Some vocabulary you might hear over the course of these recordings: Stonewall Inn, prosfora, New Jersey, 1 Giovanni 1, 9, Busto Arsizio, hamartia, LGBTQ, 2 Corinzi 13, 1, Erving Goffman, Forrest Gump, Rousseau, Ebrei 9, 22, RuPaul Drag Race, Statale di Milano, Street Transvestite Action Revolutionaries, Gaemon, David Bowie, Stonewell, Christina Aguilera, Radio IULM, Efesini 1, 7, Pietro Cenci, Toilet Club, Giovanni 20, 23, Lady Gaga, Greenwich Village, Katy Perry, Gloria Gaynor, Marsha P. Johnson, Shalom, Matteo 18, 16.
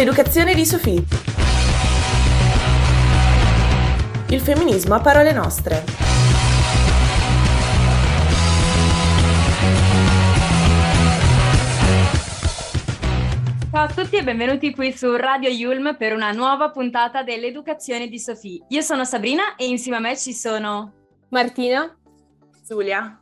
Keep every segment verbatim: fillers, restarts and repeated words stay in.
L'educazione di Sophie. Il femminismo a parole nostre. Ciao a tutti e benvenuti qui su Radio I U L M per una nuova puntata dell'Educazione di Sophie. Io sono Sabrina e insieme a me ci sono Martina, Giulia.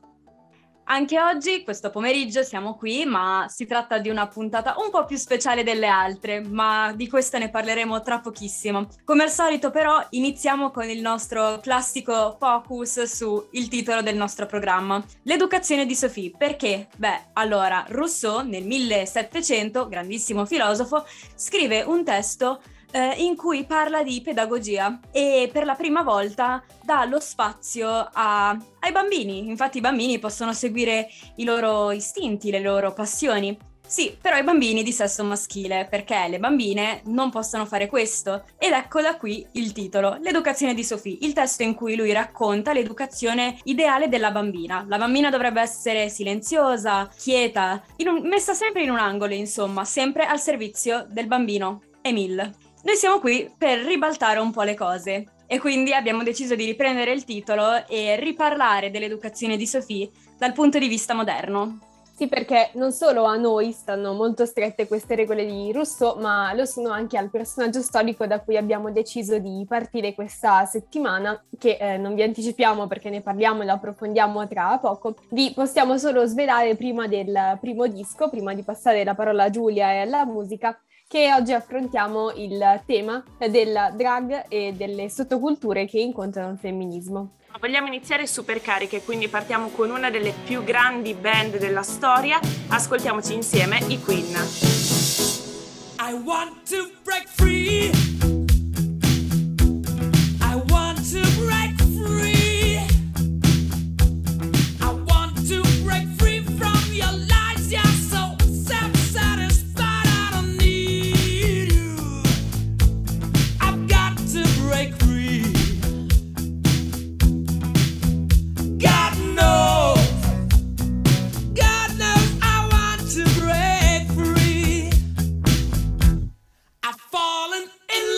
Anche oggi, questo pomeriggio, siamo qui, ma si tratta di una puntata un po' più speciale delle altre, ma di questo ne parleremo tra pochissimo. Come al solito, però, iniziamo con il nostro classico focus sul titolo del nostro programma, l'educazione di Sophie. Perché? Beh, allora, Rousseau, nel millesettecento, grandissimo filosofo, scrive un testo in cui parla di pedagogia e per la prima volta dà lo spazio a, ai bambini. Infatti i bambini possono seguire i loro istinti, le loro passioni. Sì, però i bambini di sesso maschile, perché le bambine non possono fare questo. Ed ecco da qui il titolo, l'educazione di Sophie, il testo in cui lui racconta l'educazione ideale della bambina. La bambina dovrebbe essere silenziosa, quieta, in un, messa sempre in un angolo, insomma, sempre al servizio del bambino, Emile. Noi siamo qui per ribaltare un po' le cose e quindi abbiamo deciso di riprendere il titolo e riparlare dell'educazione di Sophie dal punto di vista moderno. Sì, perché non solo a noi stanno molto strette queste regole di Rousseau, ma lo sono anche al personaggio storico da cui abbiamo deciso di partire questa settimana, che eh, non vi anticipiamo perché ne parliamo e lo approfondiamo tra poco. Vi possiamo solo svelare prima del primo disco, prima di passare la parola a Giulia e alla musica, che oggi affrontiamo il tema della drag e delle sottoculture che incontrano il femminismo. Vogliamo iniziare supercariche, quindi partiamo con una delle più grandi band della storia. Ascoltiamoci insieme i Queen. I want to break free. I want to break free. I want to break free from your lies, your soul. fall in love.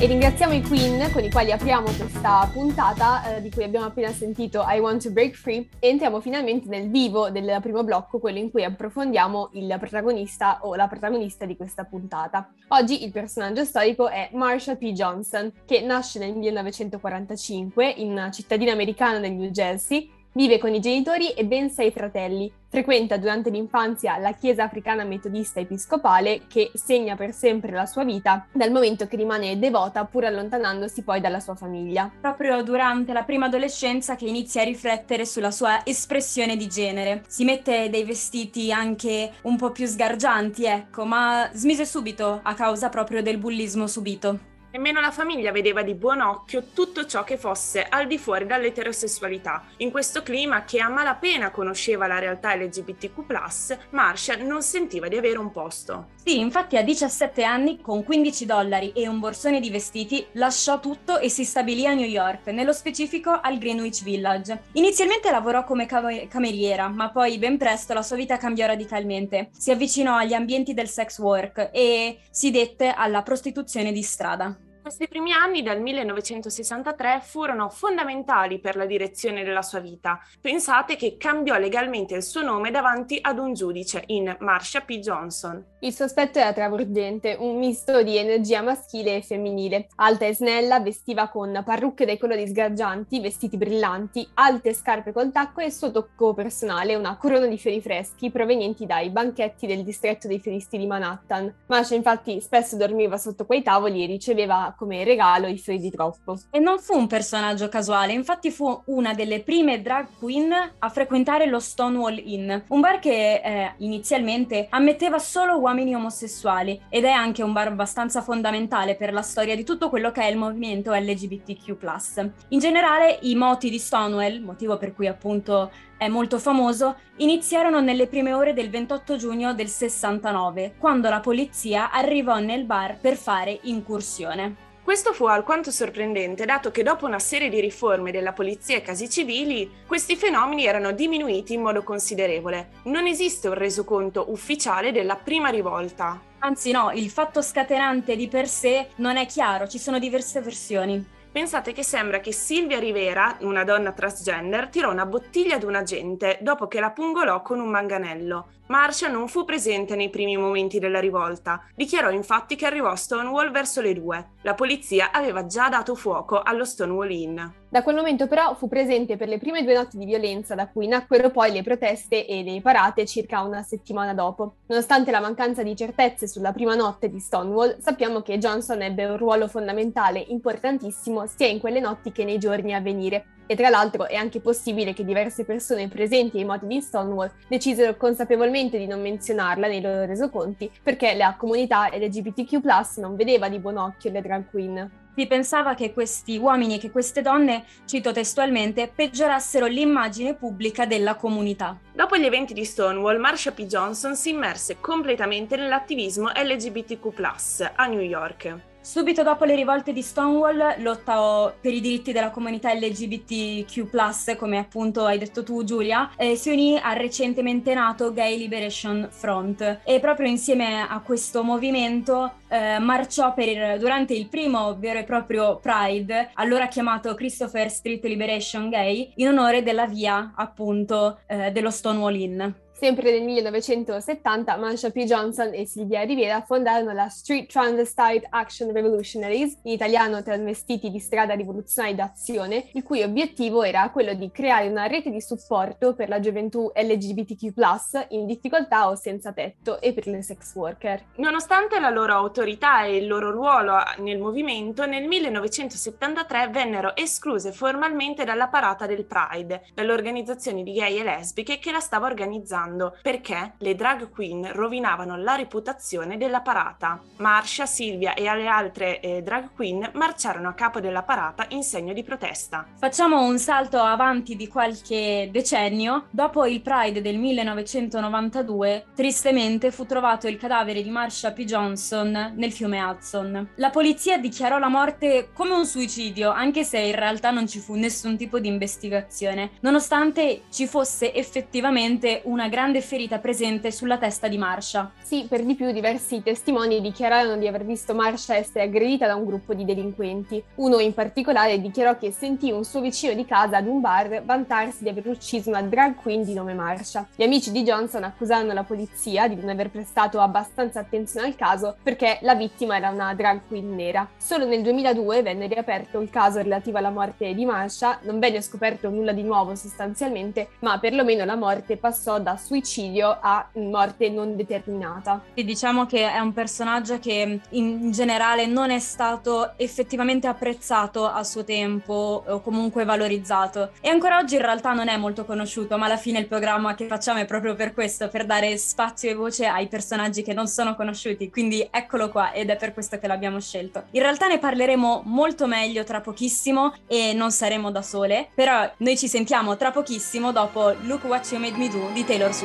E ringraziamo i Queen con i quali apriamo questa puntata eh, di cui abbiamo appena sentito I Want to Break Free, e entriamo finalmente nel vivo del primo blocco, quello in cui approfondiamo il protagonista o la protagonista di questa puntata. Oggi il personaggio storico è Marsha P. Johnson, che nasce nel millenovecentoquarantacinque in una cittadina americana del New Jersey. Vive con i genitori e ben sei fratelli. Frequenta durante l'infanzia la chiesa africana metodista episcopale, che segna per sempre la sua vita dal momento che rimane devota pur allontanandosi poi dalla sua famiglia. Proprio durante la prima adolescenza che inizia a riflettere sulla sua espressione di genere. Si mette dei vestiti anche un po' più sgargianti, ecco, ma smise subito a causa proprio del bullismo subito. Nemmeno la famiglia vedeva di buon occhio tutto ciò che fosse al di fuori dall'eterosessualità. In questo clima, che a malapena conosceva la realtà L G B T Q plus, Marsha non sentiva di avere un posto. Sì, infatti a diciassette anni, con quindici dollari e un borsone di vestiti, lasciò tutto e si stabilì a New York, nello specifico al Greenwich Village. Inizialmente lavorò come cam- cameriera, ma poi ben presto la sua vita cambiò radicalmente. Si avvicinò agli ambienti del sex work e si dette alla prostituzione di strada. Questi primi anni, dal millenovecentosessantatré, furono fondamentali per la direzione della sua vita. Pensate che cambiò legalmente il suo nome davanti ad un giudice, in Marsha P. Johnson. Il suo aspetto era travolgente, un misto di energia maschile e femminile. Alta e snella, vestiva con parrucche dai colori sgargianti, vestiti brillanti, alte scarpe col tacco e il suo tocco personale, una corona di fiori freschi provenienti dai banchetti del distretto dei fioristi di Manhattan. Marsha infatti spesso dormiva sotto quei tavoli e riceveva come regalo i fiori di troppo. E non fu un personaggio casuale, infatti fu una delle prime drag queen a frequentare lo Stonewall Inn, un bar che eh, inizialmente ammetteva solo uomini omosessuali, ed è anche un bar abbastanza fondamentale per la storia di tutto quello che è il movimento L G B T Q plus. In generale, i moti di Stonewall, motivo per cui appunto è molto famoso, iniziarono nelle prime ore del ventotto giugno del sessantanove, quando la polizia arrivò nel bar per fare incursione. Questo fu alquanto sorprendente, dato che dopo una serie di riforme della polizia e casi civili, questi fenomeni erano diminuiti in modo considerevole. Non esiste un resoconto ufficiale della prima rivolta. Anzi no, il fatto scatenante di per sé non è chiaro, ci sono diverse versioni. Pensate che sembra che Sylvia Rivera, una donna transgender, tirò una bottiglia ad un agente dopo che la pungolò con un manganello. Marsha non fu presente nei primi momenti della rivolta, dichiarò infatti che arrivò a Stonewall verso le due. La polizia aveva già dato fuoco allo Stonewall Inn. Da quel momento però fu presente per le prime due notti di violenza, da cui nacquero poi le proteste e le parate circa una settimana dopo. Nonostante la mancanza di certezze sulla prima notte di Stonewall, sappiamo che Johnson ebbe un ruolo fondamentale, importantissimo, sia in quelle notti che nei giorni a venire. E tra l'altro è anche possibile che diverse persone presenti ai moti di Stonewall decisero consapevolmente di non menzionarla nei loro resoconti, perché la comunità L G B T Q plus, non vedeva di buon occhio le drag queen. Si pensava che questi uomini e che queste donne, cito testualmente, peggiorassero l'immagine pubblica della comunità. Dopo gli eventi di Stonewall, Marsha P. Johnson si immerse completamente nell'attivismo L G B T Q plus a New York. Subito dopo le rivolte di Stonewall lottò per i diritti della comunità L G B T Q plus, come appunto hai detto tu, Giulia, e si unì al recentemente nato Gay Liberation Front, e proprio insieme a questo movimento eh, marciò per il, durante il primo vero e proprio Pride, allora chiamato Christopher Street Liberation Gay, in onore della via appunto eh, dello Stonewall Inn. Sempre nel millenovecentosettanta, Marsha P. Johnson e Sylvia Rivera fondarono la Street Transvestite Action Revolutionaries, in italiano Transvestiti di Strada Rivoluzionari d'Azione, il cui obiettivo era quello di creare una rete di supporto per la gioventù L G B T Q plus, in difficoltà o senza tetto, e per le sex worker. Nonostante la loro autorità e il loro ruolo nel movimento, nel millenovecentosettantatré vennero escluse formalmente dalla parata del Pride, dall'organizzazione di gay e lesbiche che la stava organizzando, perché le drag queen rovinavano la reputazione della parata. Marsha, Sylvia e le altre eh, drag queen marciarono a capo della parata in segno di protesta. Facciamo un salto avanti di qualche decennio. Dopo il Pride del millenovecentonovantadue, tristemente fu trovato il cadavere di Marsha P. Johnson nel fiume Hudson. La polizia dichiarò la morte come un suicidio, anche se in realtà non ci fu nessun tipo di investigazione, nonostante ci fosse effettivamente una grande grande ferita presente sulla testa di Marsha. Sì, per di più diversi testimoni dichiararono di aver visto Marsha essere aggredita da un gruppo di delinquenti. Uno in particolare dichiarò che sentì un suo vicino di casa ad un bar vantarsi di aver ucciso una drag queen di nome Marsha. Gli amici di Johnson accusarono la polizia di non aver prestato abbastanza attenzione al caso perché la vittima era una drag queen nera. Solo nel duemiladue venne riaperto il caso relativo alla morte di Marsha, non venne scoperto nulla di nuovo sostanzialmente, ma perlomeno la morte passò da suicidio a morte non determinata. E diciamo che è un personaggio che in generale non è stato effettivamente apprezzato a suo tempo o comunque valorizzato, e ancora oggi in realtà non è molto conosciuto, ma alla fine il programma che facciamo è proprio per questo, per dare spazio e voce ai personaggi che non sono conosciuti, quindi eccolo qua ed è per questo che l'abbiamo scelto. In realtà ne parleremo molto meglio tra pochissimo e non saremo da sole, però noi ci sentiamo tra pochissimo dopo Look What You Made Me Do di Taylor Swift.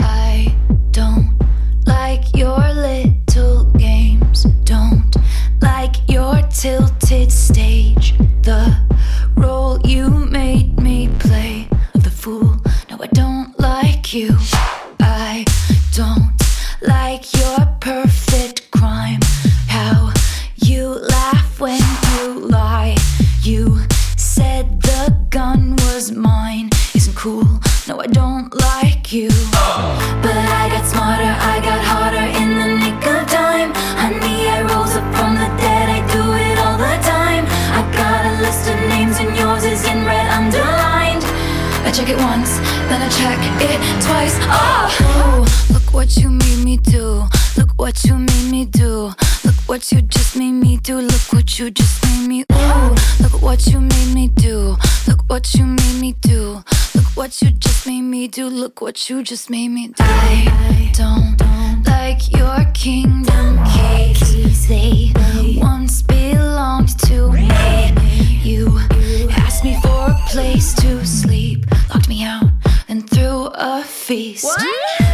I don't like your little games, don't like your tilted stage, the role you made me play of the fool, no I don't like you. I don't like your perfect crime, how you laugh when you lie, you said the gun was mine, isn't cool, no I don't like you. Oh. But I got smarter, I got harder in the nick of time, honey I rose up from the dead, I do it all the time, I got a list of names and yours is in red underlined, I check it once, then I check it twice. Oh, oh look what you made me do, look what you made me do, look what you just made me do, look what you just made me, ooh, look what you made me do, look what you made me do, look what you just made me do, look what you just made me do. I don't like your kingdom keys, they once belonged to me, you asked me for a place to sleep, locked me out and threw a feast. What?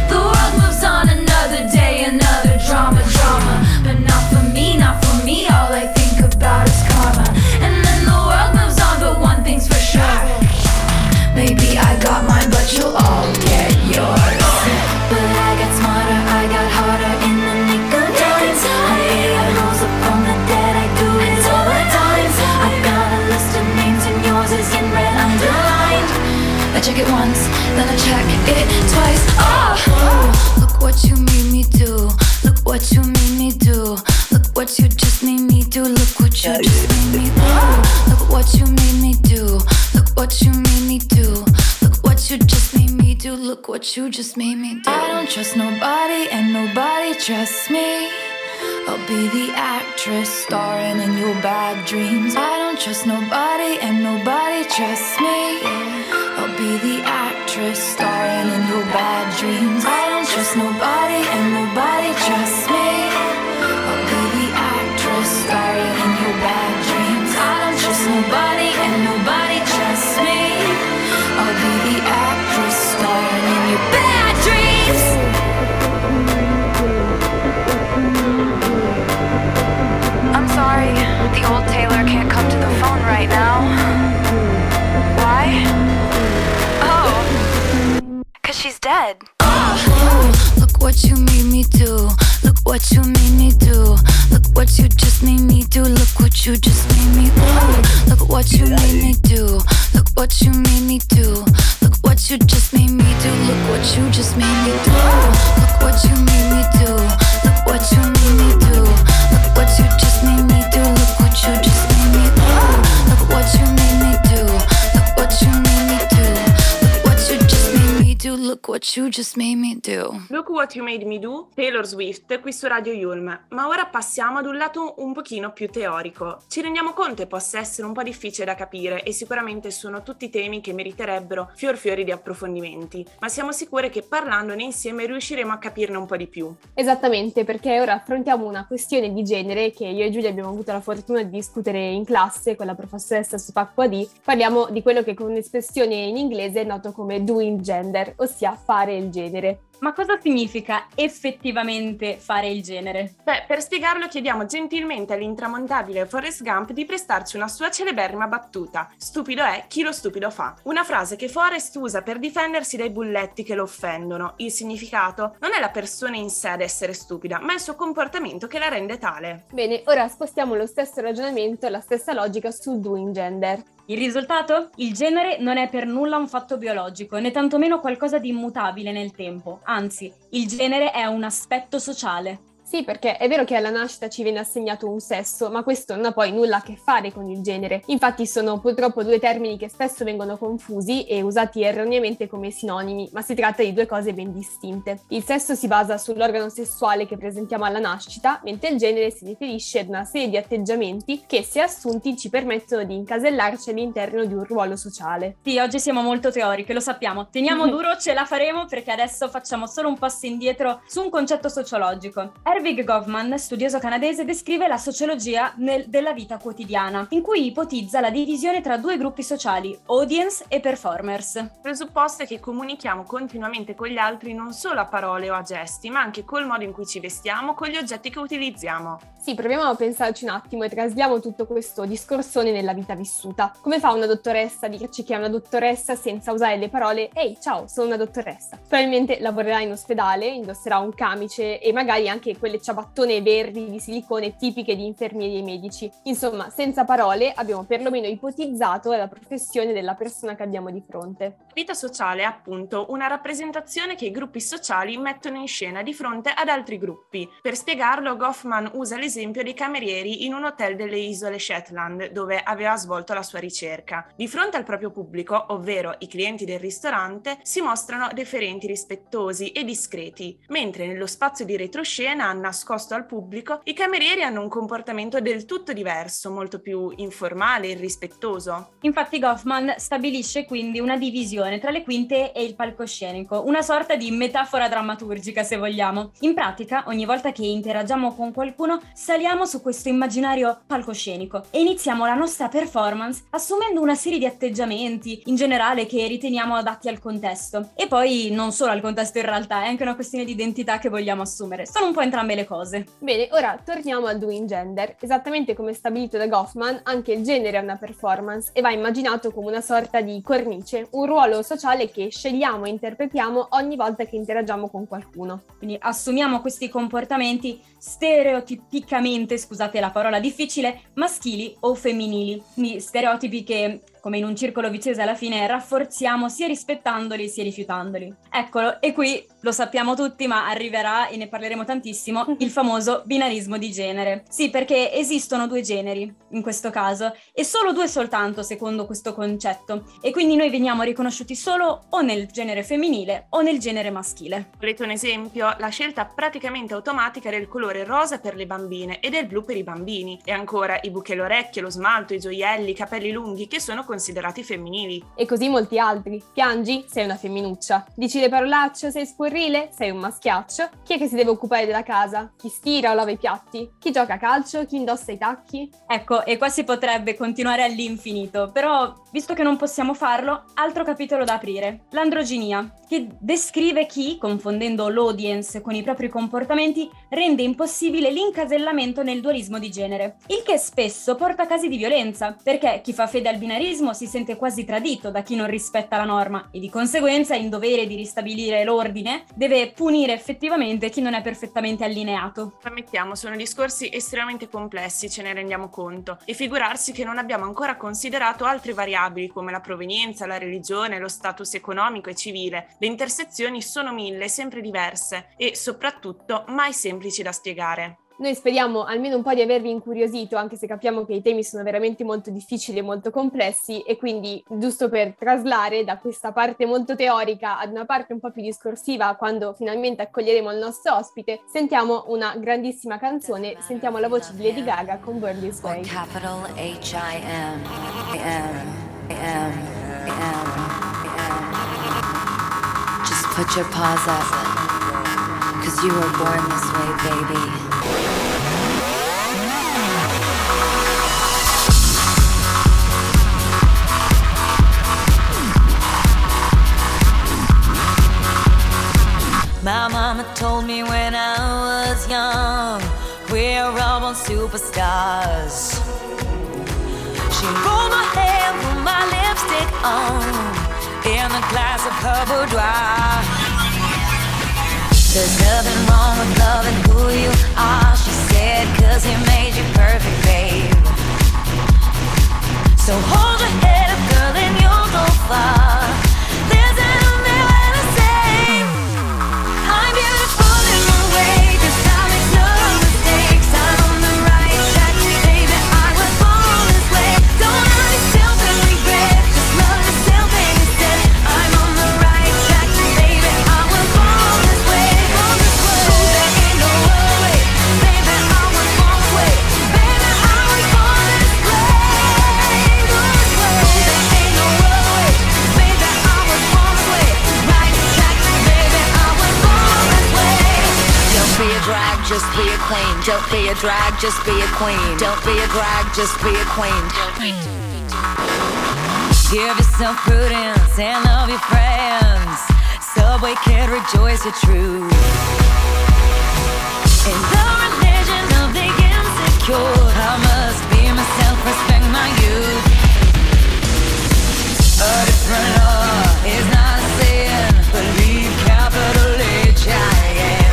The world moves on another day, another drama, drama, but not for me, not for me, all I think about is karma, and then the world moves on, but one thing's for sure, maybe I got mine, but you'll all get yours. Check it once, then I check it twice. Oh, look what you made me do, look what you made me do, look what you just made me do, look what you just made me do, look what you made me do, look what you made me do, look what you just made me do, look what you just made me do. I don't trust nobody and nobody trusts me, I'll be the actress starring in your bad dreams. I don't trust nobody and nobody trusts me, I'll be the actress starring in your bad dreams. I don't trust nobody and nobody trusts me, I'll be the actress starring in your bad dreams. I don't trust nobody and nobody trusts me, I'll be the actress starring in your bad dreams. Sorry, the old Taylor can't come to the phone right now. Why? Oh, 'cause she's dead. Oh, look what you made me do, look what you made me do, look what you just made me do, look what you just made me do, look what you made me do, look what you made me do, look what you just made me do, look what you just made me do, look what you made me do, look what you made me do, look what you just made me do, look what you just made me do, look what you made me do, look what you made me do, look what you just made me do, look what you just made me do. Look What You Made Me Do, Taylor Swift, qui su Radio I U L M. Ma ora passiamo ad un lato un pochino più teorico. Ci rendiamo conto che possa essere un po' difficile da capire e sicuramente sono tutti temi che meriterebbero fior fiori di approfondimenti, ma siamo sicure che parlandone insieme riusciremo a capirne un po' di più. Esattamente, perché ora affrontiamo una questione di genere che io e Giulia abbiamo avuto la fortuna di discutere in classe con la professoressa Supacqua D. Parliamo di quello che con espressione in inglese è noto come doing gender, ossia fare il genere. Ma cosa significa effettivamente fare il genere? Beh, per spiegarlo chiediamo gentilmente all'intramontabile Forrest Gump di prestarci una sua celeberrima battuta. Stupido è chi lo stupido fa. Una frase che Forrest usa per difendersi dai bulletti che lo offendono. Il significato non è la persona in sé ad essere stupida, ma è il suo comportamento che la rende tale. Bene, ora spostiamo lo stesso ragionamento e la stessa logica sul doing gender. Il risultato? Il genere non è per nulla un fatto biologico, né tantomeno qualcosa di immutabile nel tempo. Anzi, il genere è un aspetto sociale. Sì, perché è vero che alla nascita ci viene assegnato un sesso, ma questo non ha poi nulla a che fare con il genere. Infatti sono purtroppo due termini che spesso vengono confusi e usati erroneamente come sinonimi, ma si tratta di due cose ben distinte. Il sesso si basa sull'organo sessuale che presentiamo alla nascita, mentre il genere si riferisce ad una serie di atteggiamenti che, se assunti, ci permettono di incasellarci all'interno di un ruolo sociale. Sì, oggi siamo molto teoriche, lo sappiamo. Teniamo duro, ce la faremo, perché adesso facciamo solo un passo indietro su un concetto sociologico. Erving Goffman, studioso canadese, descrive la sociologia nel, della vita quotidiana, in cui ipotizza la divisione tra due gruppi sociali, audience e performers. Il presupposto è che comunichiamo continuamente con gli altri non solo a parole o a gesti, ma anche col modo in cui ci vestiamo, con gli oggetti che utilizziamo. Sì, proviamo a pensarci un attimo e trasliamo tutto questo discorsone nella vita vissuta. Come fa una dottoressa a dirci che è una dottoressa senza usare le parole «Ehi, ciao, sono una dottoressa»? Probabilmente lavorerà in ospedale, indosserà un camice e magari anche quelle ciabattone verdi di silicone tipiche di infermieri e medici. Insomma, senza parole abbiamo perlomeno ipotizzato la professione della persona che abbiamo di fronte. La vita sociale è appunto una rappresentazione che i gruppi sociali mettono in scena di fronte ad altri gruppi. Per spiegarlo, Goffman usa l'esempio dei camerieri in un hotel delle isole Shetland, dove aveva svolto la sua ricerca. Di fronte al proprio pubblico, ovvero i clienti del ristorante, si mostrano deferenti, rispettosi e discreti, mentre nello spazio di retroscena nascosto al pubblico, i camerieri hanno un comportamento del tutto diverso, molto più informale e irrispettoso. Infatti Goffman stabilisce quindi una divisione tra le quinte e il palcoscenico, una sorta di metafora drammaturgica, se vogliamo. In pratica, ogni volta che interagiamo con qualcuno, saliamo su questo immaginario palcoscenico e iniziamo la nostra performance assumendo una serie di atteggiamenti, in generale, che riteniamo adatti al contesto. E poi non solo al contesto in realtà, è anche una questione di identità che vogliamo assumere. Sono un po' entrambi le cose. Bene, ora torniamo al doing gender. Esattamente come stabilito da Goffman, anche il genere è una performance e va immaginato come una sorta di cornice, un ruolo sociale che scegliamo e interpretiamo ogni volta che interagiamo con qualcuno. Quindi assumiamo questi comportamenti stereotipicamente, scusate la parola difficile, maschili o femminili. Quindi stereotipi che, come in un circolo vizioso, alla fine rafforziamo sia rispettandoli sia rifiutandoli. Eccolo, e qui lo sappiamo tutti, ma arriverà e ne parleremo tantissimo, il famoso binarismo di genere. Sì, perché esistono due generi in questo caso, e solo due soltanto secondo questo concetto, e quindi noi veniamo riconosciuti solo o nel genere femminile o nel genere maschile. Volete un esempio? La scelta praticamente automatica del colore rosa per le bambine e del blu per i bambini, e ancora i buchi all'orecchio, lo smalto, i gioielli, i capelli lunghi, che sono considerati femminili. E così molti altri. Piangi? Sei una femminuccia. Dici le parolacce? Sei scurrile? Sei un maschiaccio. Chi è che si deve occupare della casa? Chi stira o lava i piatti? Chi gioca a calcio? Chi indossa i tacchi? Ecco, e qua si potrebbe continuare all'infinito, però visto che non possiamo farlo, altro capitolo da aprire. L'androginia, che descrive chi, confondendo l'audience con i propri comportamenti, rende impossibile l'incasellamento nel dualismo di genere, il che spesso porta a casi di violenza, perché chi fa fede al binarismo si sente quasi tradito da chi non rispetta la norma e di conseguenza, in dovere di ristabilire l'ordine, deve punire effettivamente chi non è perfettamente allineato. Ammettiamo, sono discorsi estremamente complessi, ce ne rendiamo conto, e figurarsi che non abbiamo ancora considerato altre variabili come la provenienza, la religione, lo status economico e civile. Le intersezioni sono mille, sempre diverse e soprattutto mai semplici da spiegare. Noi speriamo almeno un po' di avervi incuriosito, anche se capiamo che i temi sono veramente molto difficili e molto complessi, e quindi, giusto per traslare da questa parte molto teorica ad una parte un po' più discorsiva, quando finalmente accoglieremo il nostro ospite, sentiamo una grandissima canzone, sentiamo la voce di Lady Gaga con Born This Way. Just put your paws up, 'cause you were born this way, baby. My hair up on superstars. She rolled my hair, put my lipstick on, in the glass of her boudoir. There's nothing wrong with loving who you are, she said, cause he made you perfect, babe. So hold your head up, girl, and you'll go far. Listen to me when I say I'm beautiful in my way, cause I make no mistakes. I'm on the right track, baby, I was born this way. Don't have yourself in regret, just love yourself instead. I'm on the right track, baby, I was born this way. Born this way, oh, there ain't no worry. Baby, I was born this way. Baby, I was born this way. Don't be a drag, just be a queen. Don't be a drag, just be a queen. Don't be a drag, just be a queen. Give yourself prudence and love your friends, so we can rejoice your truth. In the religion of the insecure, I must be myself, respect my youth. A different law is not a sin, believe capital H I am.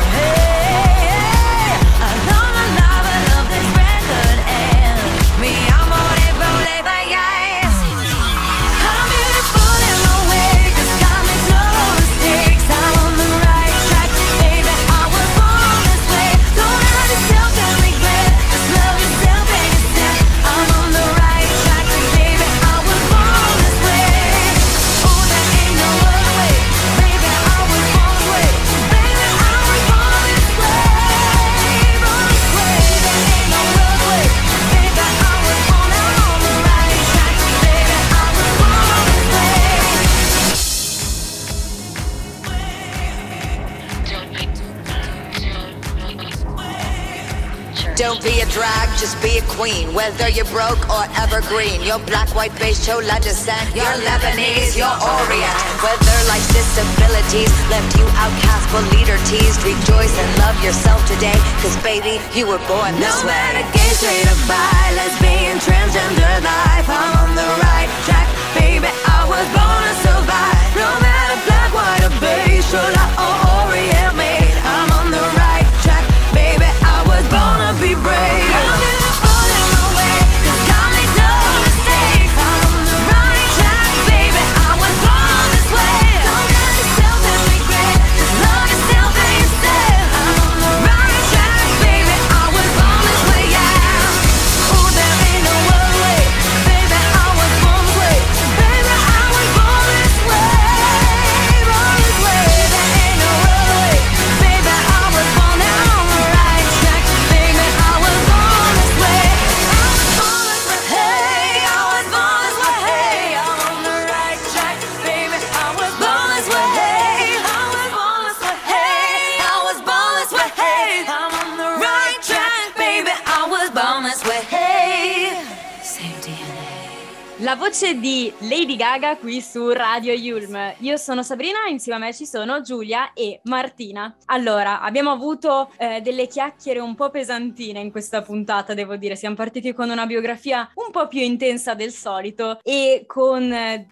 Don't be a drag, just be a queen. Whether you're broke or evergreen, your black, white, beige, chola descent, your Lebanese, your Orient. Whether life's disabilities left you outcast but leader teased, rejoice and love yourself today, cause baby, you were born this way. No matter gay, straight or bi, lesbian, transgender life, I'm on the right track, baby, I was born to survive. No matter black, white, or beige, chola or Orient, mate, I'm on the right track, baby, I was born to be brave. La voce di Lady Gaga qui su Radio I U L M. Io sono Sabrina, insieme a me ci sono Giulia e Martina. Allora, abbiamo avuto eh, delle chiacchiere un po' pesantine in questa puntata, devo dire. Siamo partiti con una biografia un po' più intensa del solito e con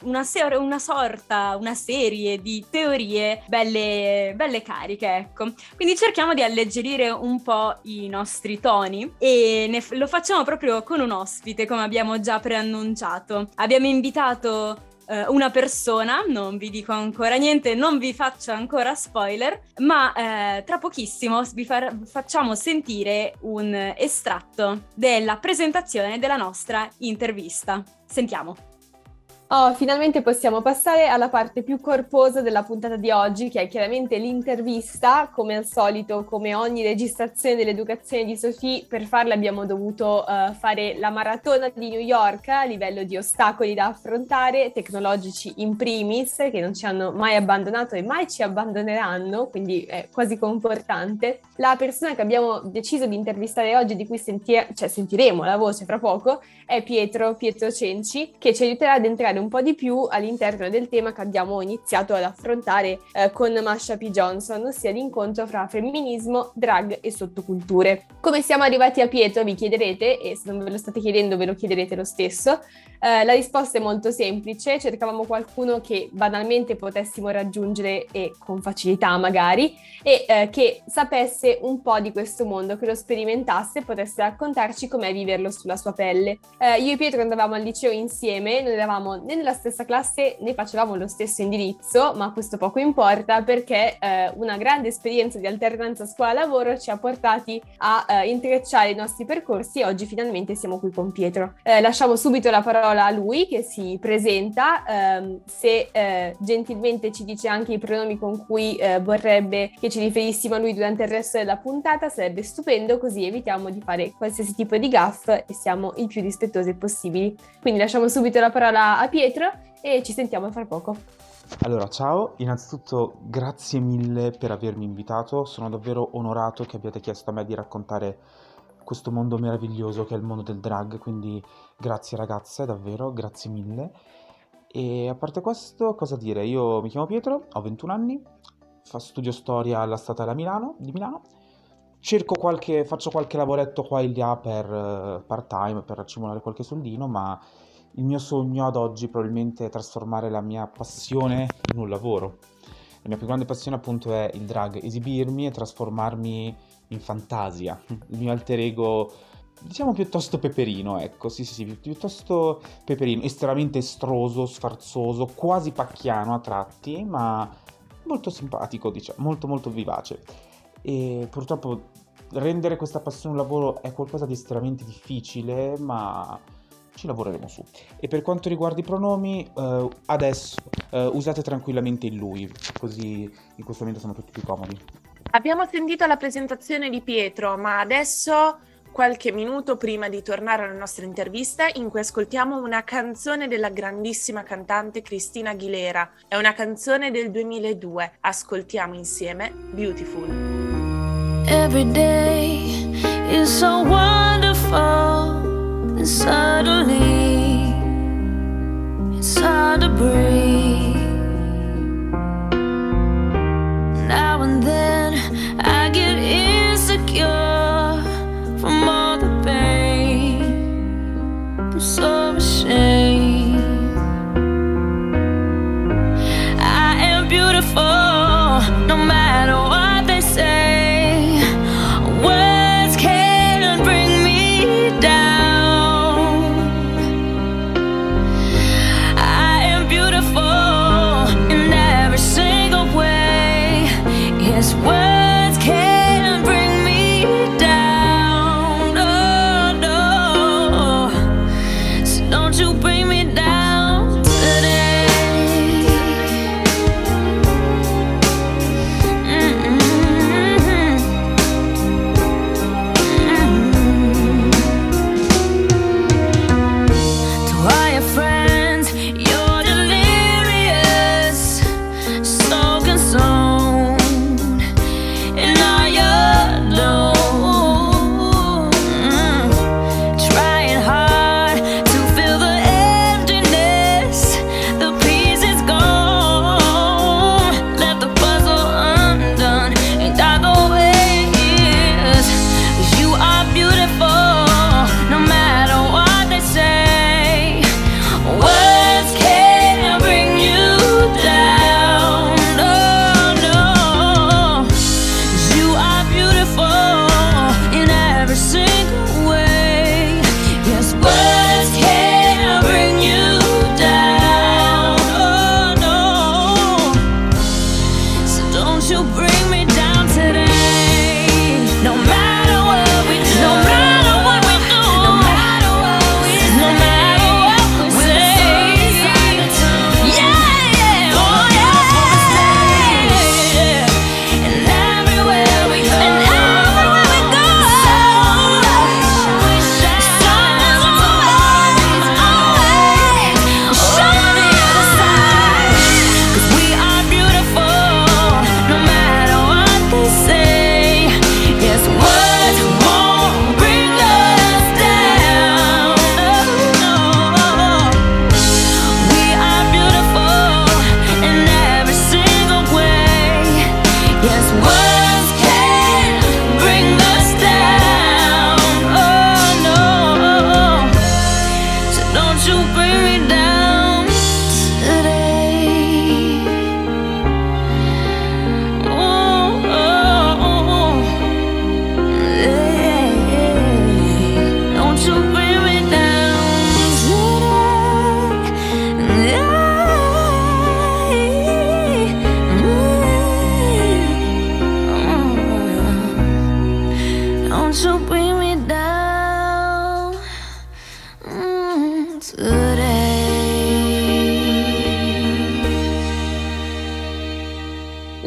una, ser- una sorta, una serie di teorie belle, belle cariche, ecco. Quindi cerchiamo di alleggerire un po' i nostri toni e ne f- lo facciamo proprio con un ospite, come abbiamo già preannunciato. Abbiamo invitato eh, una persona, non vi dico ancora niente, non vi faccio ancora spoiler, ma eh, tra pochissimo vi far, facciamo sentire un estratto della presentazione della nostra intervista. Sentiamo. Oh, finalmente possiamo passare alla parte più corposa della puntata di oggi, che è chiaramente l'intervista. Come al solito, come ogni registrazione dell'educazione di Sophie, per farla abbiamo dovuto uh, fare la maratona di New York a livello di ostacoli da affrontare, tecnologici in primis, che non ci hanno mai abbandonato e mai ci abbandoneranno, quindi è quasi confortante. La persona che abbiamo deciso di intervistare oggi, di cui senti- cioè sentiremo la voce fra poco, è Pietro, Pietro Cenci, che ci aiuterà ad entrare un po' di più all'interno del tema che abbiamo iniziato ad affrontare eh, con Marsha P. Johnson, ossia l'incontro fra femminismo, drag e sottoculture. Come siamo arrivati a Pietro, vi chiederete, e se non ve lo state chiedendo ve lo chiederete lo stesso. Eh, la risposta è molto semplice: cercavamo qualcuno che banalmente potessimo raggiungere e con facilità magari, e eh, che sapesse un po' di questo mondo, che lo sperimentasse e potesse raccontarci com'è viverlo sulla sua pelle. Eh, io e Pietro andavamo al liceo insieme, non eravamo né nella stessa classe né facevamo lo stesso indirizzo, ma questo poco importa perché eh, una grande esperienza di alternanza scuola-lavoro ci ha portati a eh, intrecciare i nostri percorsi e oggi finalmente siamo qui con Pietro. Eh, lasciamo subito la parola a lui che si presenta, ehm, se eh, gentilmente ci dice anche i pronomi con cui eh, vorrebbe che ci riferissimo a lui durante il resto della puntata sarebbe stupendo, così evitiamo di fare qualsiasi tipo di gaff e siamo il più rispettosi possibili. Quindi lasciamo subito la parola a Pietro e ci sentiamo fra poco. Allora, ciao, innanzitutto grazie mille per avermi invitato, sono davvero onorato che abbiate chiesto a me di raccontare questo mondo meraviglioso che è il mondo del drag, quindi grazie ragazze, davvero, grazie mille. E a parte questo, cosa dire? Io mi chiamo Pietro, ho ventuno anni, studio storia alla Statale di Milano, cerco qualche, faccio qualche lavoretto qua e là per part-time, per accumulare qualche soldino, ma il mio sogno ad oggi probabilmente è trasformare la mia passione in un lavoro. La mia più grande passione appunto è il drag, esibirmi e trasformarmi in fantasia, il mio alter ego, diciamo piuttosto peperino, ecco, sì sì sì, piuttosto peperino, estremamente estroso, sfarzoso, quasi pacchiano a tratti, ma molto simpatico, diciamo, molto molto vivace. E purtroppo rendere questa passione un lavoro è qualcosa di estremamente difficile, ma ci lavoreremo su. E per quanto riguarda i pronomi, eh, adesso eh, usate tranquillamente il lui, così in questo momento sono tutti più comodi. Abbiamo sentito la presentazione di Pietro, ma adesso, qualche minuto prima di tornare alla nostra intervista, in cui ascoltiamo una canzone della grandissima cantante Christina Aguilera. È una canzone del duemiladue. Ascoltiamo insieme Beautiful. Every day is so wonderful. And suddenly, it's hard to breathe. Now and then, I get insecure from all the pain. I'm so ashamed. I am beautiful, no matter what they say. Words can't bring me.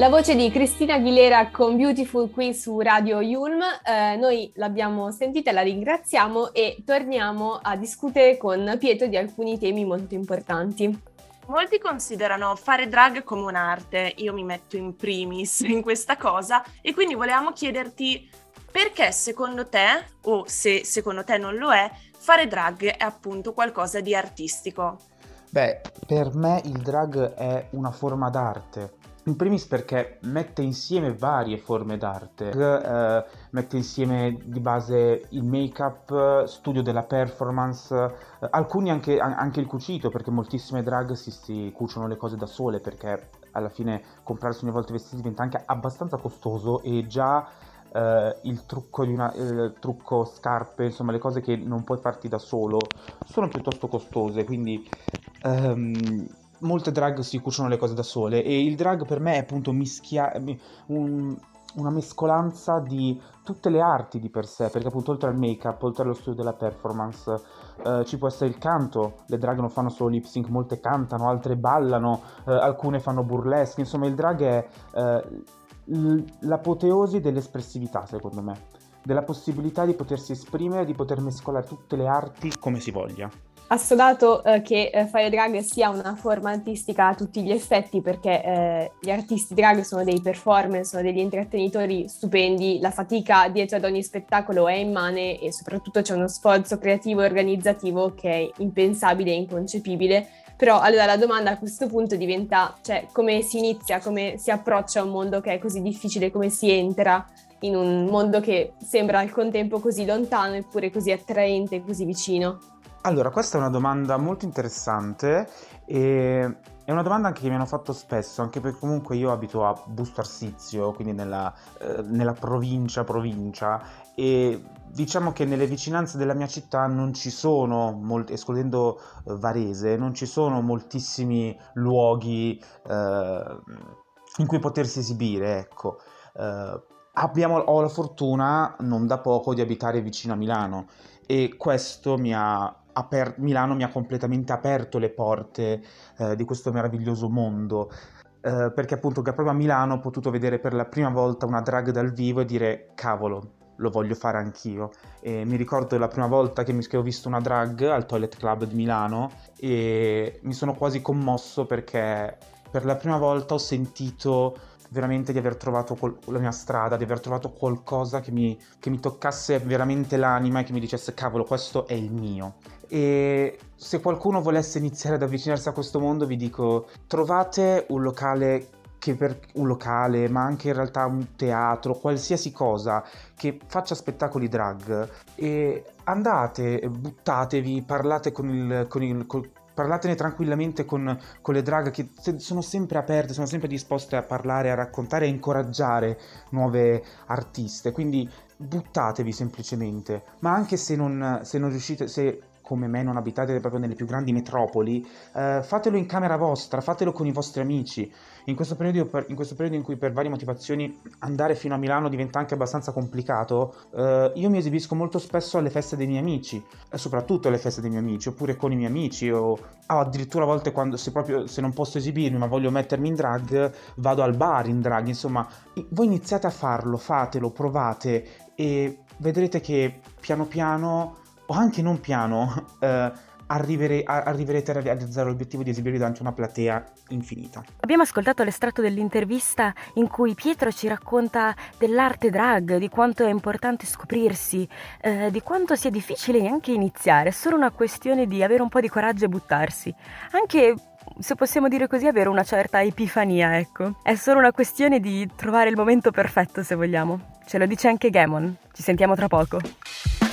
La voce di Christina Aguilera con Beautiful qui su Radio I U L M, eh, noi l'abbiamo sentita, la ringraziamo e torniamo a discutere con Pietro di alcuni temi molto importanti. Molti considerano fare drag come un'arte, io mi metto in primis in questa cosa e quindi volevamo chiederti perché secondo te, o se secondo te non lo è, fare drag è appunto qualcosa di artistico. Beh, per me il drag è una forma d'arte. In primis perché mette insieme varie forme d'arte, eh, mette insieme di base il make-up, studio della performance, eh, alcuni anche, anche il cucito, perché moltissime drag si, si cuciono le cose da sole, perché alla fine comprarsi ogni volta i vestiti diventa anche abbastanza costoso e già eh, il trucco di una, il trucco, scarpe, insomma le cose che non puoi farti da solo sono piuttosto costose, quindi... Um, molte drag si cuciono le cose da sole e il drag per me è appunto mischia- un, una mescolanza di tutte le arti di per sé, perché appunto oltre al make-up, oltre allo studio della performance, eh, ci può essere il canto, le drag non fanno solo lip sync, molte cantano, altre ballano, eh, alcune fanno burlesque, insomma il drag è eh, l- l'apoteosi dell'espressività secondo me, della possibilità di potersi esprimere, di poter mescolare tutte le arti come si voglia. Assodato eh, che eh, fare drag sia una forma artistica a tutti gli effetti, perché eh, gli artisti drag sono dei performer, sono degli intrattenitori stupendi, la fatica dietro ad ogni spettacolo è immane e soprattutto c'è uno sforzo creativo e organizzativo che è impensabile e inconcepibile. Però allora la domanda a questo punto diventa, cioè, come si inizia, come si approccia a un mondo che è così difficile, come si entra in un mondo che sembra al contempo così lontano eppure così attraente, così vicino? Allora, questa è una domanda molto interessante e è una domanda anche che mi hanno fatto spesso, anche perché comunque io abito a Busto Arsizio, quindi nella, eh, nella provincia provincia, e diciamo che nelle vicinanze della mia città non ci sono, molt- escludendo eh, Varese, non ci sono moltissimi luoghi eh, in cui potersi esibire, ecco. Eh, abbiamo, ho la fortuna, non da poco, di abitare vicino a Milano e questo mi ha... Aper- Milano mi ha completamente aperto le porte eh, di questo meraviglioso mondo, eh, perché appunto proprio a Milano ho potuto vedere per la prima volta una drag dal vivo e dire cavolo, lo voglio fare anch'io. E mi ricordo la prima volta che, mi, che ho visto una drag al Toilet Club di Milano e mi sono quasi commosso, perché per la prima volta ho sentito veramente di aver trovato col- la mia strada, di aver trovato qualcosa che mi, che mi toccasse veramente l'anima e che mi dicesse cavolo, questo è il mio. E se qualcuno volesse iniziare ad avvicinarsi a questo mondo vi dico, trovate un locale, che per un locale, ma anche in realtà un teatro, qualsiasi cosa che faccia spettacoli drag e andate, buttatevi, parlate con il... Con il con, parlatene tranquillamente con, con le drag che sono sempre aperte, sono sempre disposte a parlare, a raccontare e a incoraggiare nuove artiste, quindi buttatevi semplicemente, ma anche se non, se non riuscite, se come me non abitate proprio nelle più grandi metropoli, eh, fatelo in camera vostra, fatelo con i vostri amici. In questo periodo, in questo periodo in cui per varie motivazioni andare fino a Milano diventa anche abbastanza complicato, eh, io mi esibisco molto spesso alle feste dei miei amici, soprattutto alle feste dei miei amici, oppure con i miei amici, o ah, addirittura a volte quando se proprio se non posso esibirmi ma voglio mettermi in drag, vado al bar in drag, insomma, voi iniziate a farlo, fatelo, provate e vedrete che piano piano, o anche non piano, eh, arrivere, a, arriverete a realizzare l'obiettivo di esibirvi davanti a una platea infinita. Abbiamo ascoltato l'estratto dell'intervista in cui Pietro ci racconta dell'arte drag, di quanto è importante scoprirsi, eh, di quanto sia difficile anche iniziare, è solo una questione di avere un po' di coraggio e buttarsi, anche se possiamo dire così avere una certa epifania, ecco. È solo una questione di trovare il momento perfetto, se vogliamo. Ce lo dice anche Gammon, ci sentiamo tra poco.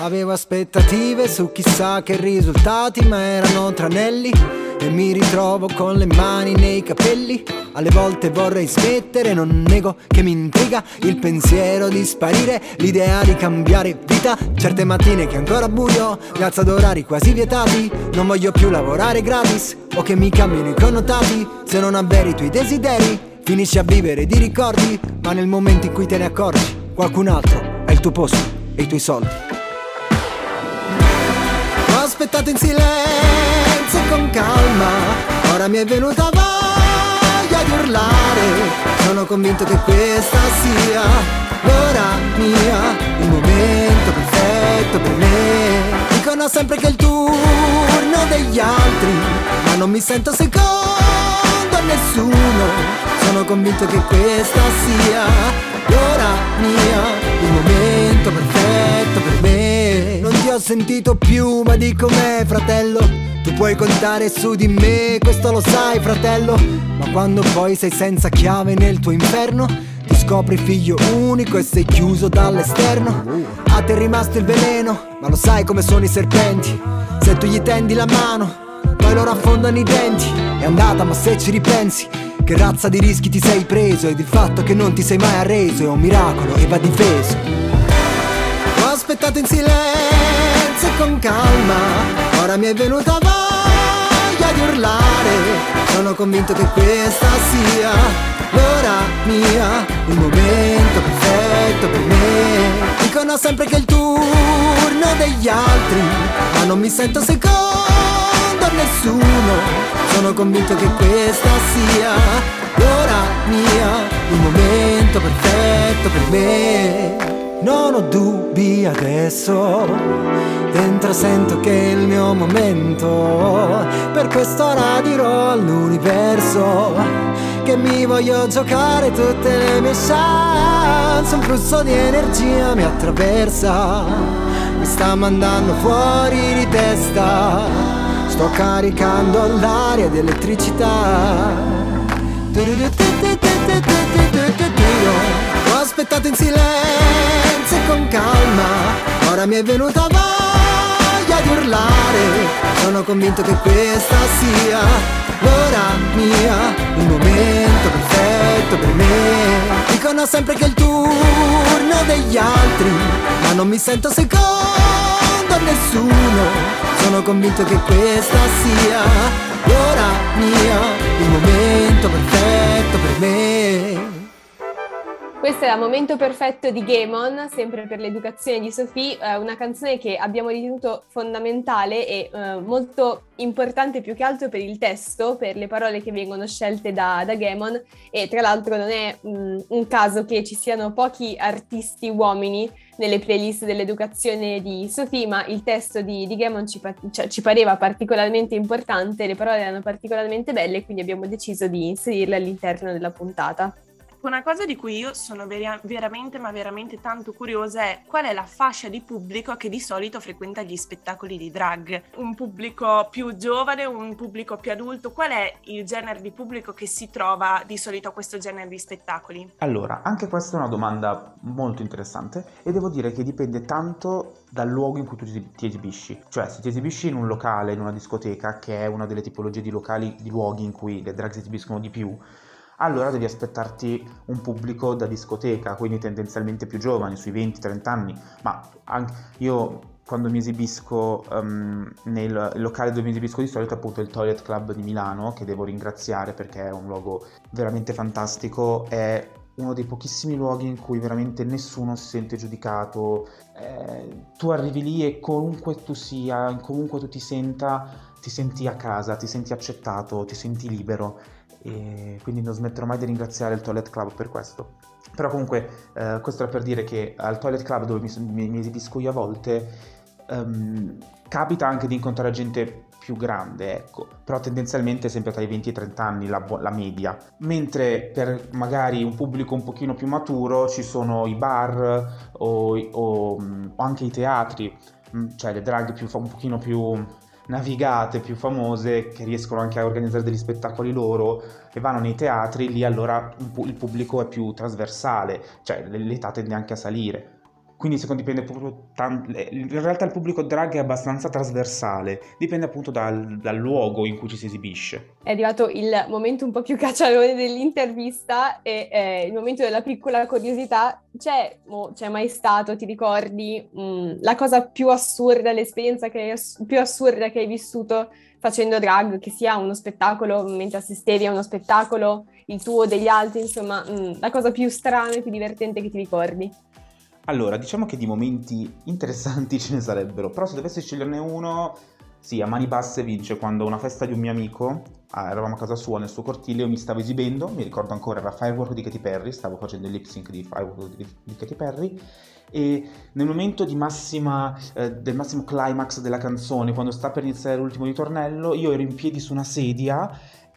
Avevo aspettative su chissà che risultati, ma erano tranelli e mi ritrovo con le mani nei capelli. Alle volte vorrei smettere, non nego che mi intriga il pensiero di sparire, l'idea di cambiare vita. Certe mattine che ancora buio, alzo ad orari quasi vietati, non voglio più lavorare gratis o che mi cambiano i connotati. Se non avveri i tuoi desideri finisci a vivere di ricordi, ma nel momento in cui te ne accorgi qualcun altro è il tuo posto e i tuoi soldi. Aspettate in silenzio con calma, ora mi è venuta voglia di urlare. parlare. Sono convinto che questa sia l'ora mia, il momento perfetto per me. Dicono sempre che è il turno degli altri, ma non mi sento secondo a nessuno. Sono convinto che questa sia l'ora mia, il momento perfetto per me. Non ti ho sentito più, ma di com'è, fratello. Tu puoi contare su di me, questo lo sai, fratello. Ma quando poi sei senza chiave nel tuo inferno, ti scopri figlio unico e sei chiuso dall'esterno. A te è rimasto il veleno, ma lo sai come sono i serpenti. Se tu gli tendi la mano, poi loro affondano i denti. È andata, ma se ci ripensi, che razza di rischi ti sei preso, ed il fatto che non ti sei mai arreso è un miracolo e va difeso. Ho aspettato in silenzio e con calma, ora mi è venuta voglia di urlare. Sono convinto che questa sia l'ora mia, il momento perfetto per me. Dicono sempre che è il turno degli altri, ma non mi sento secondo a nessuno. Sono convinto che questa sia l'ora mia, il momento perfetto per me. Non ho dubbi adesso, dentro sento che è il mio momento. Per quest'ora dirò all'universo che mi voglio giocare tutte le mie chance. Un flusso di energia mi attraversa, mi sta mandando fuori di testa. Sto caricando l'aria di elettricità. Ho aspettato in silenzio e con calma, ora mi è venuta voglia di urlare. Sono convinto che questa sia l'ora mia, il momento perfetto per me. Dicono sempre che è il turno degli altri, ma non mi sento secondo a nessuno. Sono convinto che questa sia l'ora mia, il momento perfetto per me. Questo era Momento Perfetto di Gaemon, sempre per l'educazione di Sophie, una canzone che abbiamo ritenuto fondamentale e eh, molto importante, più che altro per il testo, per le parole che vengono scelte da, da Gaemon. E tra l'altro non è mh, un caso che ci siano pochi artisti uomini nelle playlist dell'educazione di Sophie, ma il testo di, di Gaemon ci, cioè, ci pareva particolarmente importante, le parole erano particolarmente belle, quindi abbiamo deciso di inserirle all'interno della puntata. Una cosa di cui io sono vera- veramente ma veramente tanto curiosa è qual è la fascia di pubblico che di solito frequenta gli spettacoli di drag. Un pubblico più giovane, un pubblico più adulto, qual è il genere di pubblico che si trova di solito a questo genere di spettacoli? Allora, anche questa è una domanda molto interessante e devo dire che dipende tanto dal luogo in cui tu ti esibisci. Cioè, se ti esibisci in un locale, in una discoteca, che è una delle tipologie di locali, di luoghi in cui le drag si esibiscono di più, allora devi aspettarti un pubblico da discoteca, quindi tendenzialmente più giovani, sui venti trenta anni. Ma anche io quando mi esibisco um, nel locale dove mi esibisco di solito, appunto il Toilet Club di Milano, che devo ringraziare perché è un luogo veramente fantastico, è uno dei pochissimi luoghi in cui veramente nessuno si sente giudicato. Eh, tu arrivi lì e comunque tu sia, comunque tu ti senta, ti senti a casa, ti senti accettato, ti senti libero. E quindi non smetterò mai di ringraziare il Toilet Club per questo. Però comunque eh, questo era per dire che al Toilet Club, dove mi, mi, mi esibisco io a volte, um, capita anche di incontrare gente più grande, ecco, però tendenzialmente sempre tra i venti e i trenta anni la, la media, mentre per magari un pubblico un pochino più maturo ci sono i bar o, o, o anche i teatri, cioè le drag più, un pochino più navigate, più famose, che riescono anche a organizzare degli spettacoli loro e vanno nei teatri. Lì allora il pubblico è più trasversale, cioè l'età tende anche a salire. Quindi secondo dipende proprio tanto, in realtà il pubblico drag è abbastanza trasversale, dipende appunto dal, dal luogo in cui ci si esibisce. È arrivato il momento un po' più cacciarone dell'intervista e eh, il momento della piccola curiosità. C'è, oh, c'è mai stato, ti ricordi, mh, la cosa più assurda, l'esperienza che ass- più assurda che hai vissuto facendo drag, che sia uno spettacolo, mentre assistevi a uno spettacolo, il tuo, degli altri, insomma, mh, la cosa più strana e più divertente che ti ricordi? Allora, diciamo che di momenti interessanti ce ne sarebbero, però se dovessi sceglierne uno, sì, a mani basse vince quando una festa di un mio amico ah, eravamo a casa sua nel suo cortile, io mi stavo esibendo, mi ricordo ancora, era Firework di Katy Perry, stavo facendo il lip sync di Firework di, di Katy Perry, e nel momento di massima, eh, del massimo climax della canzone, quando sta per iniziare l'ultimo ritornello, io ero in piedi su una sedia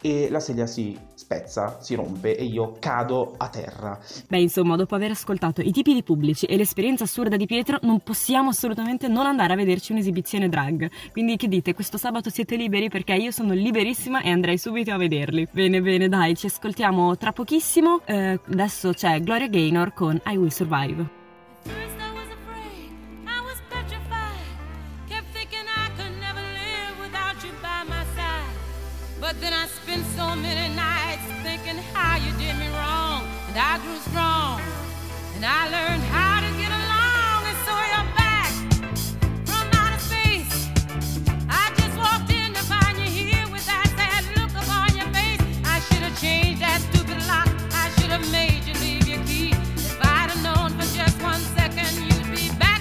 e la sedia si spezza, si rompe e io cado a terra. Beh, insomma, dopo aver ascoltato i tipi di pubblici e l'esperienza assurda di Pietro, non possiamo assolutamente non andare a vederci un'esibizione drag. Quindi che dite, questo sabato siete liberi? Perché io sono liberissima e andrei subito a vederli. Bene, bene, dai, ci ascoltiamo tra pochissimo. Eh, adesso c'è Gloria Gaynor con I Will Survive. Then I spent so many nights thinking how you did me wrong, and I grew strong, and I learned how to get along, and so you're back from outer space. I just walked in to find you here with that sad look upon your face. I should have changed that stupid lock, I should have made you leave your key. If I'd have known for just one second you'd be back.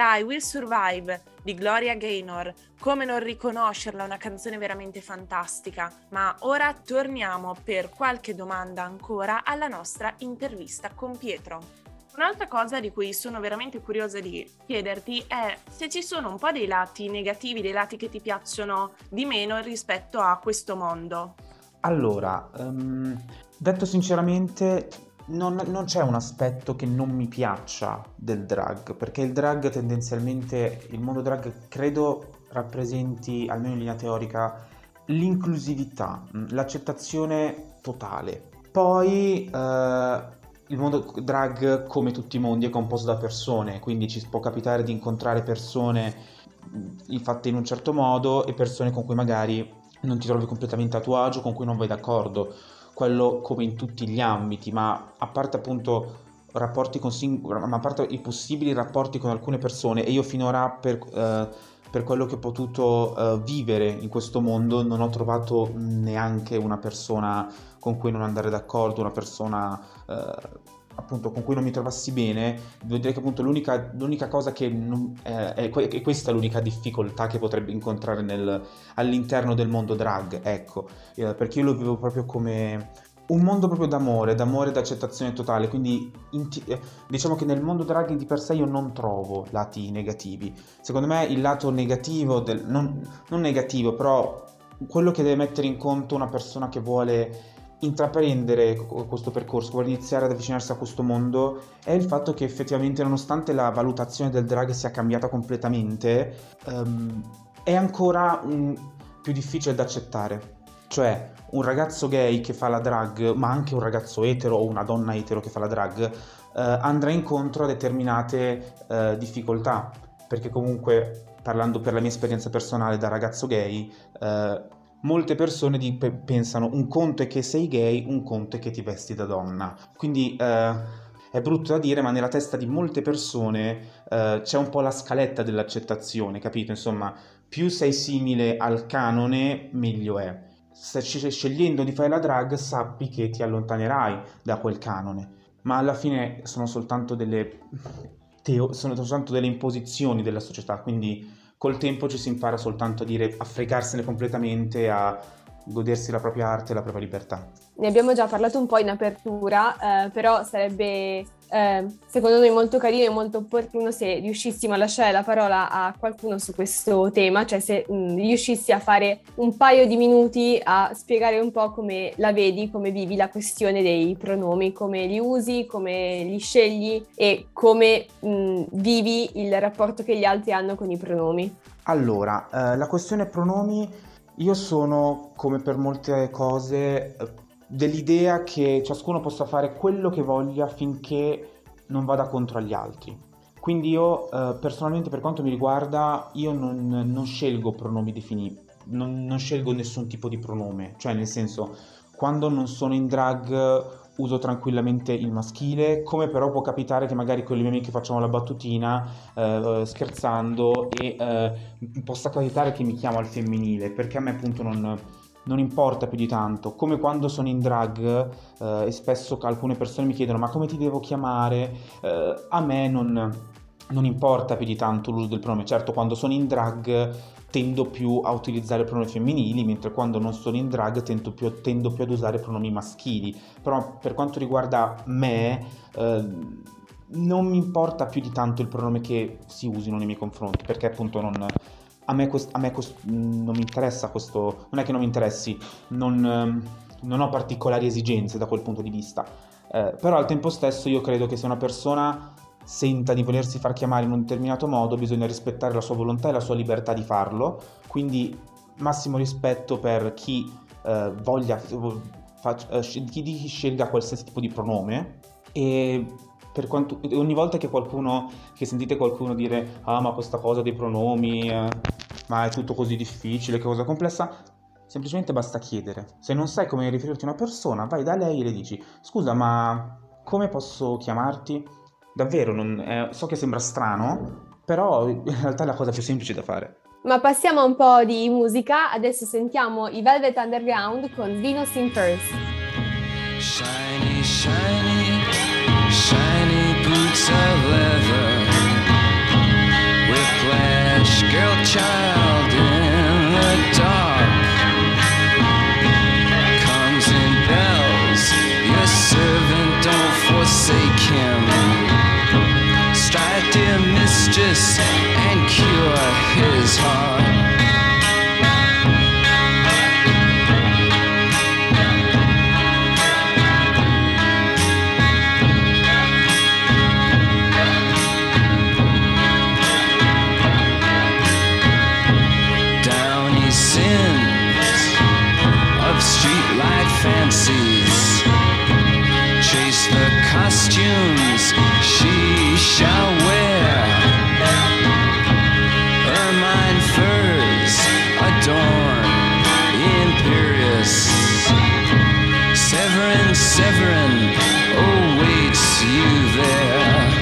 I Will Survive di Gloria Gaynor. Come non riconoscerla, una canzone veramente fantastica. Ma ora torniamo per qualche domanda ancora alla nostra intervista con Pietro. Un'altra cosa di cui sono veramente curiosa di chiederti è se ci sono un po' dei lati negativi, dei lati che ti piacciono di meno rispetto a questo mondo. Allora, um, detto sinceramente, Non, non c'è un aspetto che non mi piaccia del drag, perché il drag tendenzialmente, il mondo drag credo rappresenti, almeno in linea teorica, l'inclusività, l'accettazione totale. Poi eh, il mondo drag, come tutti i mondi, è composto da persone, quindi ci può capitare di incontrare persone fatte in un certo modo e persone con cui magari non ti trovi completamente a tuo agio, con cui non vai d'accordo. Quello come in tutti gli ambiti, ma a parte appunto rapporti con sing- ma a parte i possibili rapporti con alcune persone, e io finora per, eh, per quello che ho potuto eh, vivere in questo mondo non ho trovato neanche una persona con cui non andare d'accordo, una persona eh, appunto con cui non mi trovassi bene. Devo dire che appunto l'unica, l'unica cosa che non, eh, è, è questa l'unica difficoltà che potrebbe incontrare nel, all'interno del mondo drag, ecco, eh, perché io lo vivo proprio come un mondo proprio d'amore, d'amore e d'accettazione totale, quindi in, eh, diciamo che nel mondo drag di per sé io non trovo lati negativi. Secondo me il lato negativo, del, non, non negativo, però quello che deve mettere in conto una persona che vuole intraprendere questo percorso, vuole iniziare ad avvicinarsi a questo mondo, è il fatto che effettivamente nonostante la valutazione del drag sia cambiata completamente, um, è ancora um, più difficile da accettare. Cioè un ragazzo gay che fa la drag, ma anche un ragazzo etero o una donna etero che fa la drag, eh, andrà incontro a determinate eh, difficoltà, perché comunque, parlando per la mia esperienza personale da ragazzo gay, eh, molte persone di, pe- pensano un conto è che sei gay, un conto è che ti vesti da donna. Quindi eh, è brutto da dire, ma nella testa di molte persone eh, c'è un po' la scaletta dell'accettazione, capito? Insomma, più sei simile al canone, meglio è. Se scegliendo di fare la drag, sappi che ti allontanerai da quel canone, ma alla fine sono soltanto delle, teo- sono soltanto delle imposizioni della società, quindi col tempo ci si impara soltanto a dire, a fregarsene completamente, a godersi la propria arte e la propria libertà. Ne abbiamo già parlato un po' in apertura, eh, però sarebbe eh, secondo noi molto carino e molto opportuno se riuscissimo a lasciare la parola a qualcuno su questo tema, cioè se mh, riuscissi a fare un paio di minuti a spiegare un po' come la vedi, come vivi la questione dei pronomi, come li usi, come li scegli e come mh, vivi il rapporto che gli altri hanno con i pronomi. Allora, eh, la questione pronomi, io sono, come per molte cose, dell'idea che ciascuno possa fare quello che voglia finché non vada contro agli altri. Quindi io, eh, personalmente, per quanto mi riguarda, io non, non scelgo pronomi definiti, non, non scelgo nessun tipo di pronome. Cioè, nel senso, quando non sono in drag uso tranquillamente il maschile, come però può capitare che magari con le mie amiche facciamo la battutina eh, scherzando e eh, possa capitare che mi chiamo al femminile, perché a me appunto non, non importa più di tanto. Come quando sono in drag eh, e spesso alcune persone mi chiedono ma come ti devo chiamare, eh, a me non, non importa più di tanto l'uso del pronome. Certo, quando sono in drag tendo più a utilizzare pronomi femminili, mentre quando non sono in drag tendo più, tendo più ad usare pronomi maschili. Però per quanto riguarda me, eh, non mi importa più di tanto il pronome che si usino nei miei confronti, perché appunto non, a me, quest, a me quest, non mi interessa questo, non è che non mi interessi, non, non ho particolari esigenze da quel punto di vista. Eh, però al tempo stesso io credo che se una persona senta di volersi far chiamare in un determinato modo, bisogna rispettare la sua volontà e la sua libertà di farlo, quindi massimo rispetto per chi eh, voglia, faccia, chi scelga qualsiasi tipo di pronome. E per quanto, ogni volta che qualcuno, che sentite qualcuno dire ah ma questa cosa dei pronomi, eh, ma è tutto così difficile, che cosa complessa, semplicemente basta chiedere. Se non sai come riferirti a una persona, vai da lei e le dici scusa ma come posso chiamarti? Davvero, non, eh, so che sembra strano, però in realtà è la cosa più semplice da fare. Ma passiamo a un po' di musica, adesso sentiamo i Velvet Underground con Venus in Furs. Shiny, shiny, shiny boots of leather, whiplash, girl child in the dark, comes in bells, your servant don't forsake him. Strike, dear mistress, and cure his heart. Downy sins of streetlight fancies chase the costumes she shall wear. Ermine furs adorn imperious. Severin, Severin awaits you there.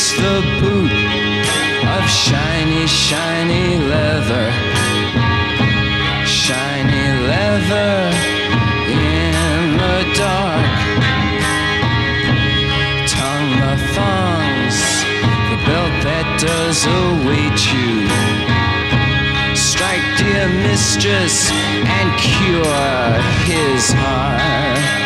kiss the boot of shiny, shiny leather, shiny leather in the dark. Tongue the thongs, the belt that does await you. Strike, dear mistress, and cure his heart.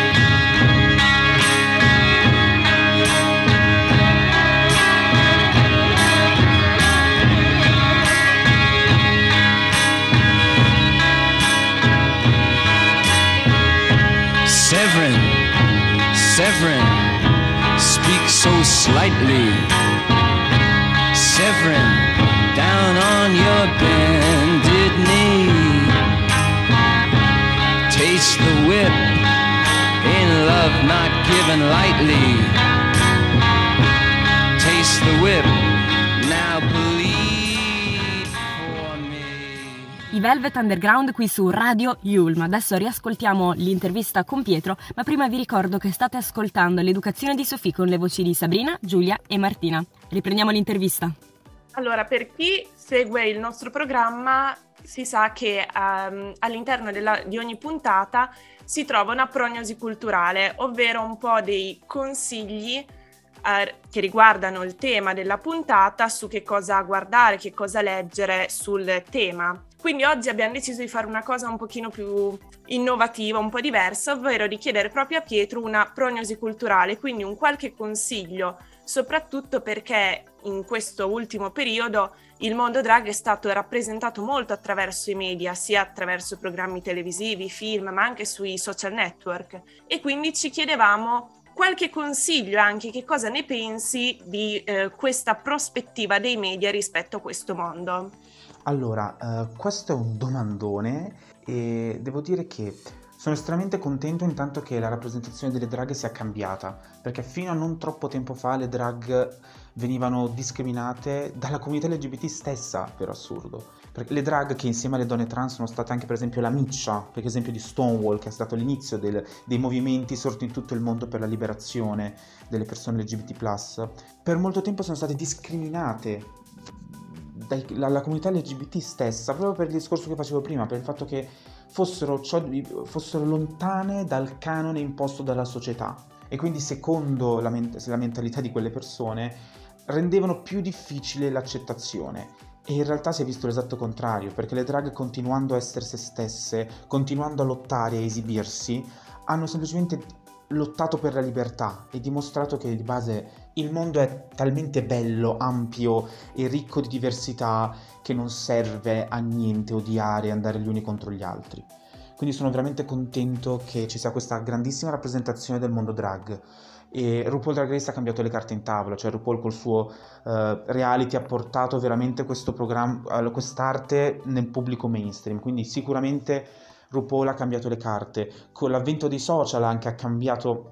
Severin, Severin, speak so slightly. Severin, down on your bended knee. Taste the whip in love not given lightly. Taste the whip, now bleed for me. I Velvet Underground qui su Radio I U L M. Adesso riascoltiamo l'intervista con Pietro, ma prima vi ricordo che state ascoltando l'Educazione di Sofì con le voci di Sabrina, Giulia e Martina. Riprendiamo l'intervista. Allora, per chi segue il nostro programma si sa che um, all'interno della, di ogni puntata si trova una prognosi culturale, ovvero un po' dei consigli che riguardano il tema della puntata, su che cosa guardare, che cosa leggere sul tema. Quindi oggi abbiamo deciso di fare una cosa un pochino più innovativa, un po' diversa, ovvero di chiedere proprio a Pietro una prognosi culturale, quindi un qualche consiglio, soprattutto perché in questo ultimo periodo il mondo drag è stato rappresentato molto attraverso i media, sia attraverso programmi televisivi, film, ma anche sui social network. E quindi ci chiedevamo qualche consiglio anche, che cosa ne pensi di eh, questa prospettiva dei media rispetto a questo mondo? Allora, eh, questo è un domandone e devo dire che sono estremamente contento intanto che la rappresentazione delle drag sia cambiata, perché fino a non troppo tempo fa le drag venivano discriminate dalla comunità L G B T stessa, per assurdo. Perché le drag, che insieme alle donne trans sono state anche per esempio la miccia, per esempio di Stonewall, che è stato l'inizio del, dei movimenti sorti in tutto il mondo per la liberazione delle persone L G B T plus, per molto tempo sono state discriminate dalla comunità L G B T stessa, proprio per il discorso che facevo prima, per il fatto che fossero, ciò, fossero lontane dal canone imposto dalla società, e quindi secondo la, ment- la mentalità di quelle persone rendevano più difficile l'accettazione. E in realtà si è visto l'esatto contrario, perché le drag, continuando a essere se stesse, continuando a lottare e a esibirsi, hanno semplicemente lottato per la libertà e dimostrato che di base il mondo è talmente bello, ampio e ricco di diversità che non serve a niente odiare e andare gli uni contro gli altri. Quindi sono veramente contento che ci sia questa grandissima rappresentazione del mondo drag. E RuPaul Drag Race ha cambiato le carte in tavola, cioè RuPaul col suo uh, reality ha portato veramente questo programma, uh, quest'arte nel pubblico mainstream, quindi sicuramente RuPaul ha cambiato le carte. Con l'avvento dei social anche ha cambiato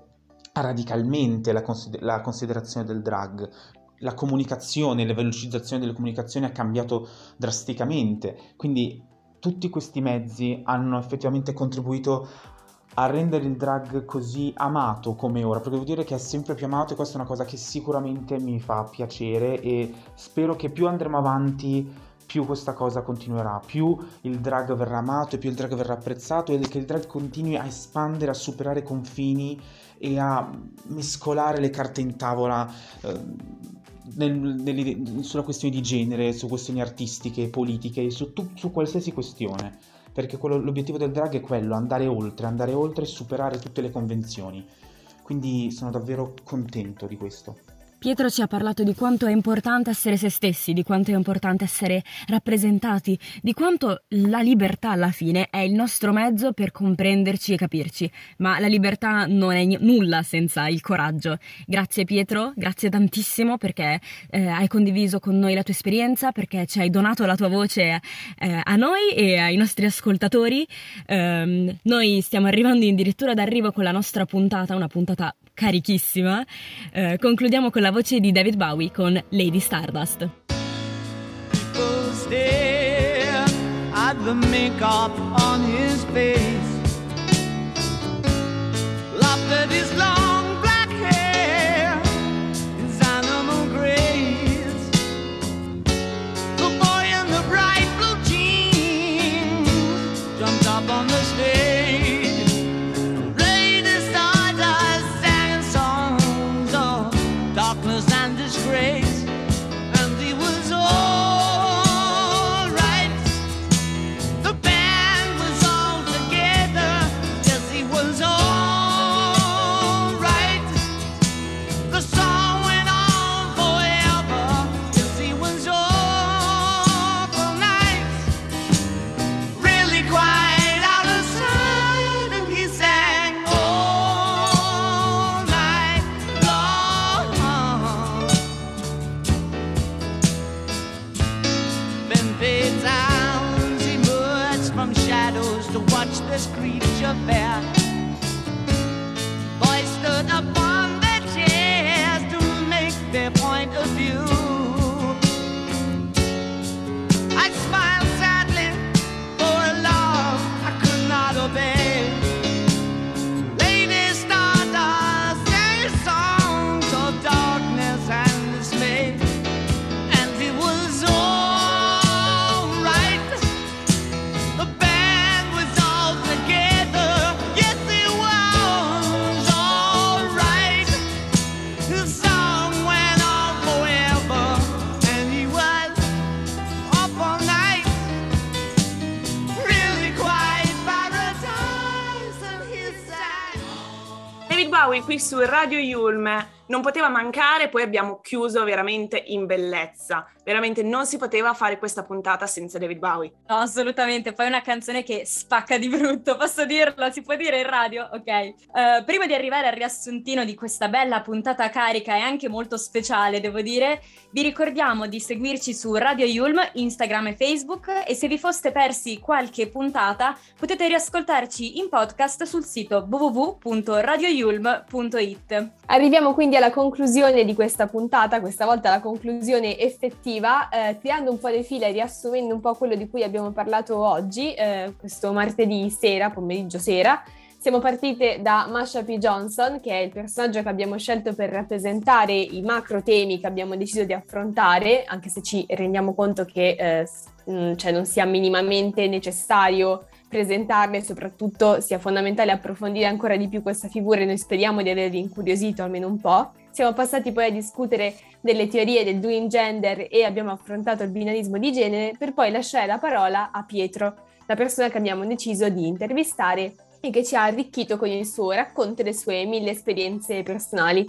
radicalmente la, consider- la considerazione del drag. La comunicazione, la velocizzazione delle comunicazioni ha cambiato drasticamente, quindi tutti questi mezzi hanno effettivamente contribuito a rendere il drag così amato come ora, perché devo dire che è sempre più amato, e questa è una cosa che sicuramente mi fa piacere, e spero che più andremo avanti più questa cosa continuerà, più il drag verrà amato e più il drag verrà apprezzato, e che il drag continui a espandere, a superare confini e a mescolare le carte in tavola eh, Nel, nel, sulla questione di genere, su questioni artistiche, politiche, su, tu, su qualsiasi questione, perché quello, l'obiettivo del drag è quello, andare oltre, andare oltre e superare tutte le convenzioni, quindi sono davvero contento di questo. Pietro ci ha parlato di quanto è importante essere se stessi, di quanto è importante essere rappresentati, di quanto la libertà alla fine è il nostro mezzo per comprenderci e capirci, ma la libertà non è n- nulla senza il coraggio. Grazie Pietro, grazie tantissimo perché eh, hai condiviso con noi la tua esperienza, perché ci hai donato la tua voce eh, a noi e ai nostri ascoltatori. Um, noi stiamo arrivando addirittura d'arrivo con la nostra puntata, una puntata carichissima. Eh, concludiamo con la voce di David Bowie con Lady Stardust. People stare at the makeup on his face, laughed at his long black hair, his animal grace. David Bowie qui su Radio I U L M non poteva mancare, poi abbiamo chiuso veramente in bellezza, veramente non si poteva fare questa puntata senza David Bowie. No, assolutamente, poi è una canzone che spacca di brutto, posso dirlo, si può dire in radio? Ok. Uh, prima di arrivare al riassuntino di questa bella puntata carica e anche molto speciale, devo dire, vi ricordiamo di seguirci su Radio I U L M, Instagram e Facebook, e se vi foste persi qualche puntata potete riascoltarci in podcast sul sito w w w punto radio i u l m punto i t. Arriviamo quindi alla conclusione di questa puntata, questa volta la conclusione effettiva, eh, tirando un po' le fila e riassumendo un po' quello di cui abbiamo parlato oggi, eh, questo martedì sera, pomeriggio sera. Siamo partite da Marsha P. Johnson, che è il personaggio che abbiamo scelto per rappresentare i macro temi che abbiamo deciso di affrontare, anche se ci rendiamo conto che eh, mh, cioè non sia minimamente necessario presentarle, e soprattutto sia fondamentale approfondire ancora di più questa figura, e noi speriamo di avervi incuriosito almeno un po'. Siamo passati poi a discutere delle teorie del doing gender e abbiamo affrontato il binarismo di genere, per poi lasciare la parola a Pietro, la persona che abbiamo deciso di intervistare e che ci ha arricchito con il suo racconto e le sue mille esperienze personali.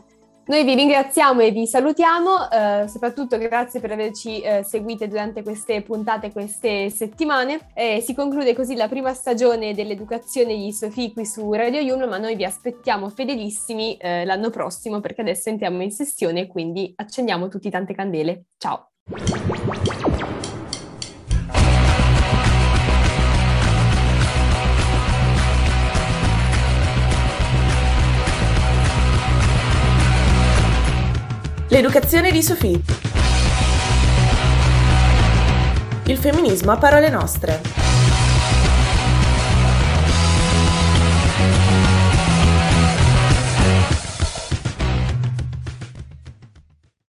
Noi vi ringraziamo e vi salutiamo, eh, soprattutto grazie per averci eh, seguite durante queste puntate, queste settimane. Eh, si conclude così la prima stagione dell'educazione di Sofì qui su Radio I U L M, ma noi vi aspettiamo fedelissimi eh, l'anno prossimo, perché adesso entriamo in sessione, quindi accendiamo tutti tante candele. Ciao! L'educazione di Sofì. Il femminismo a parole nostre.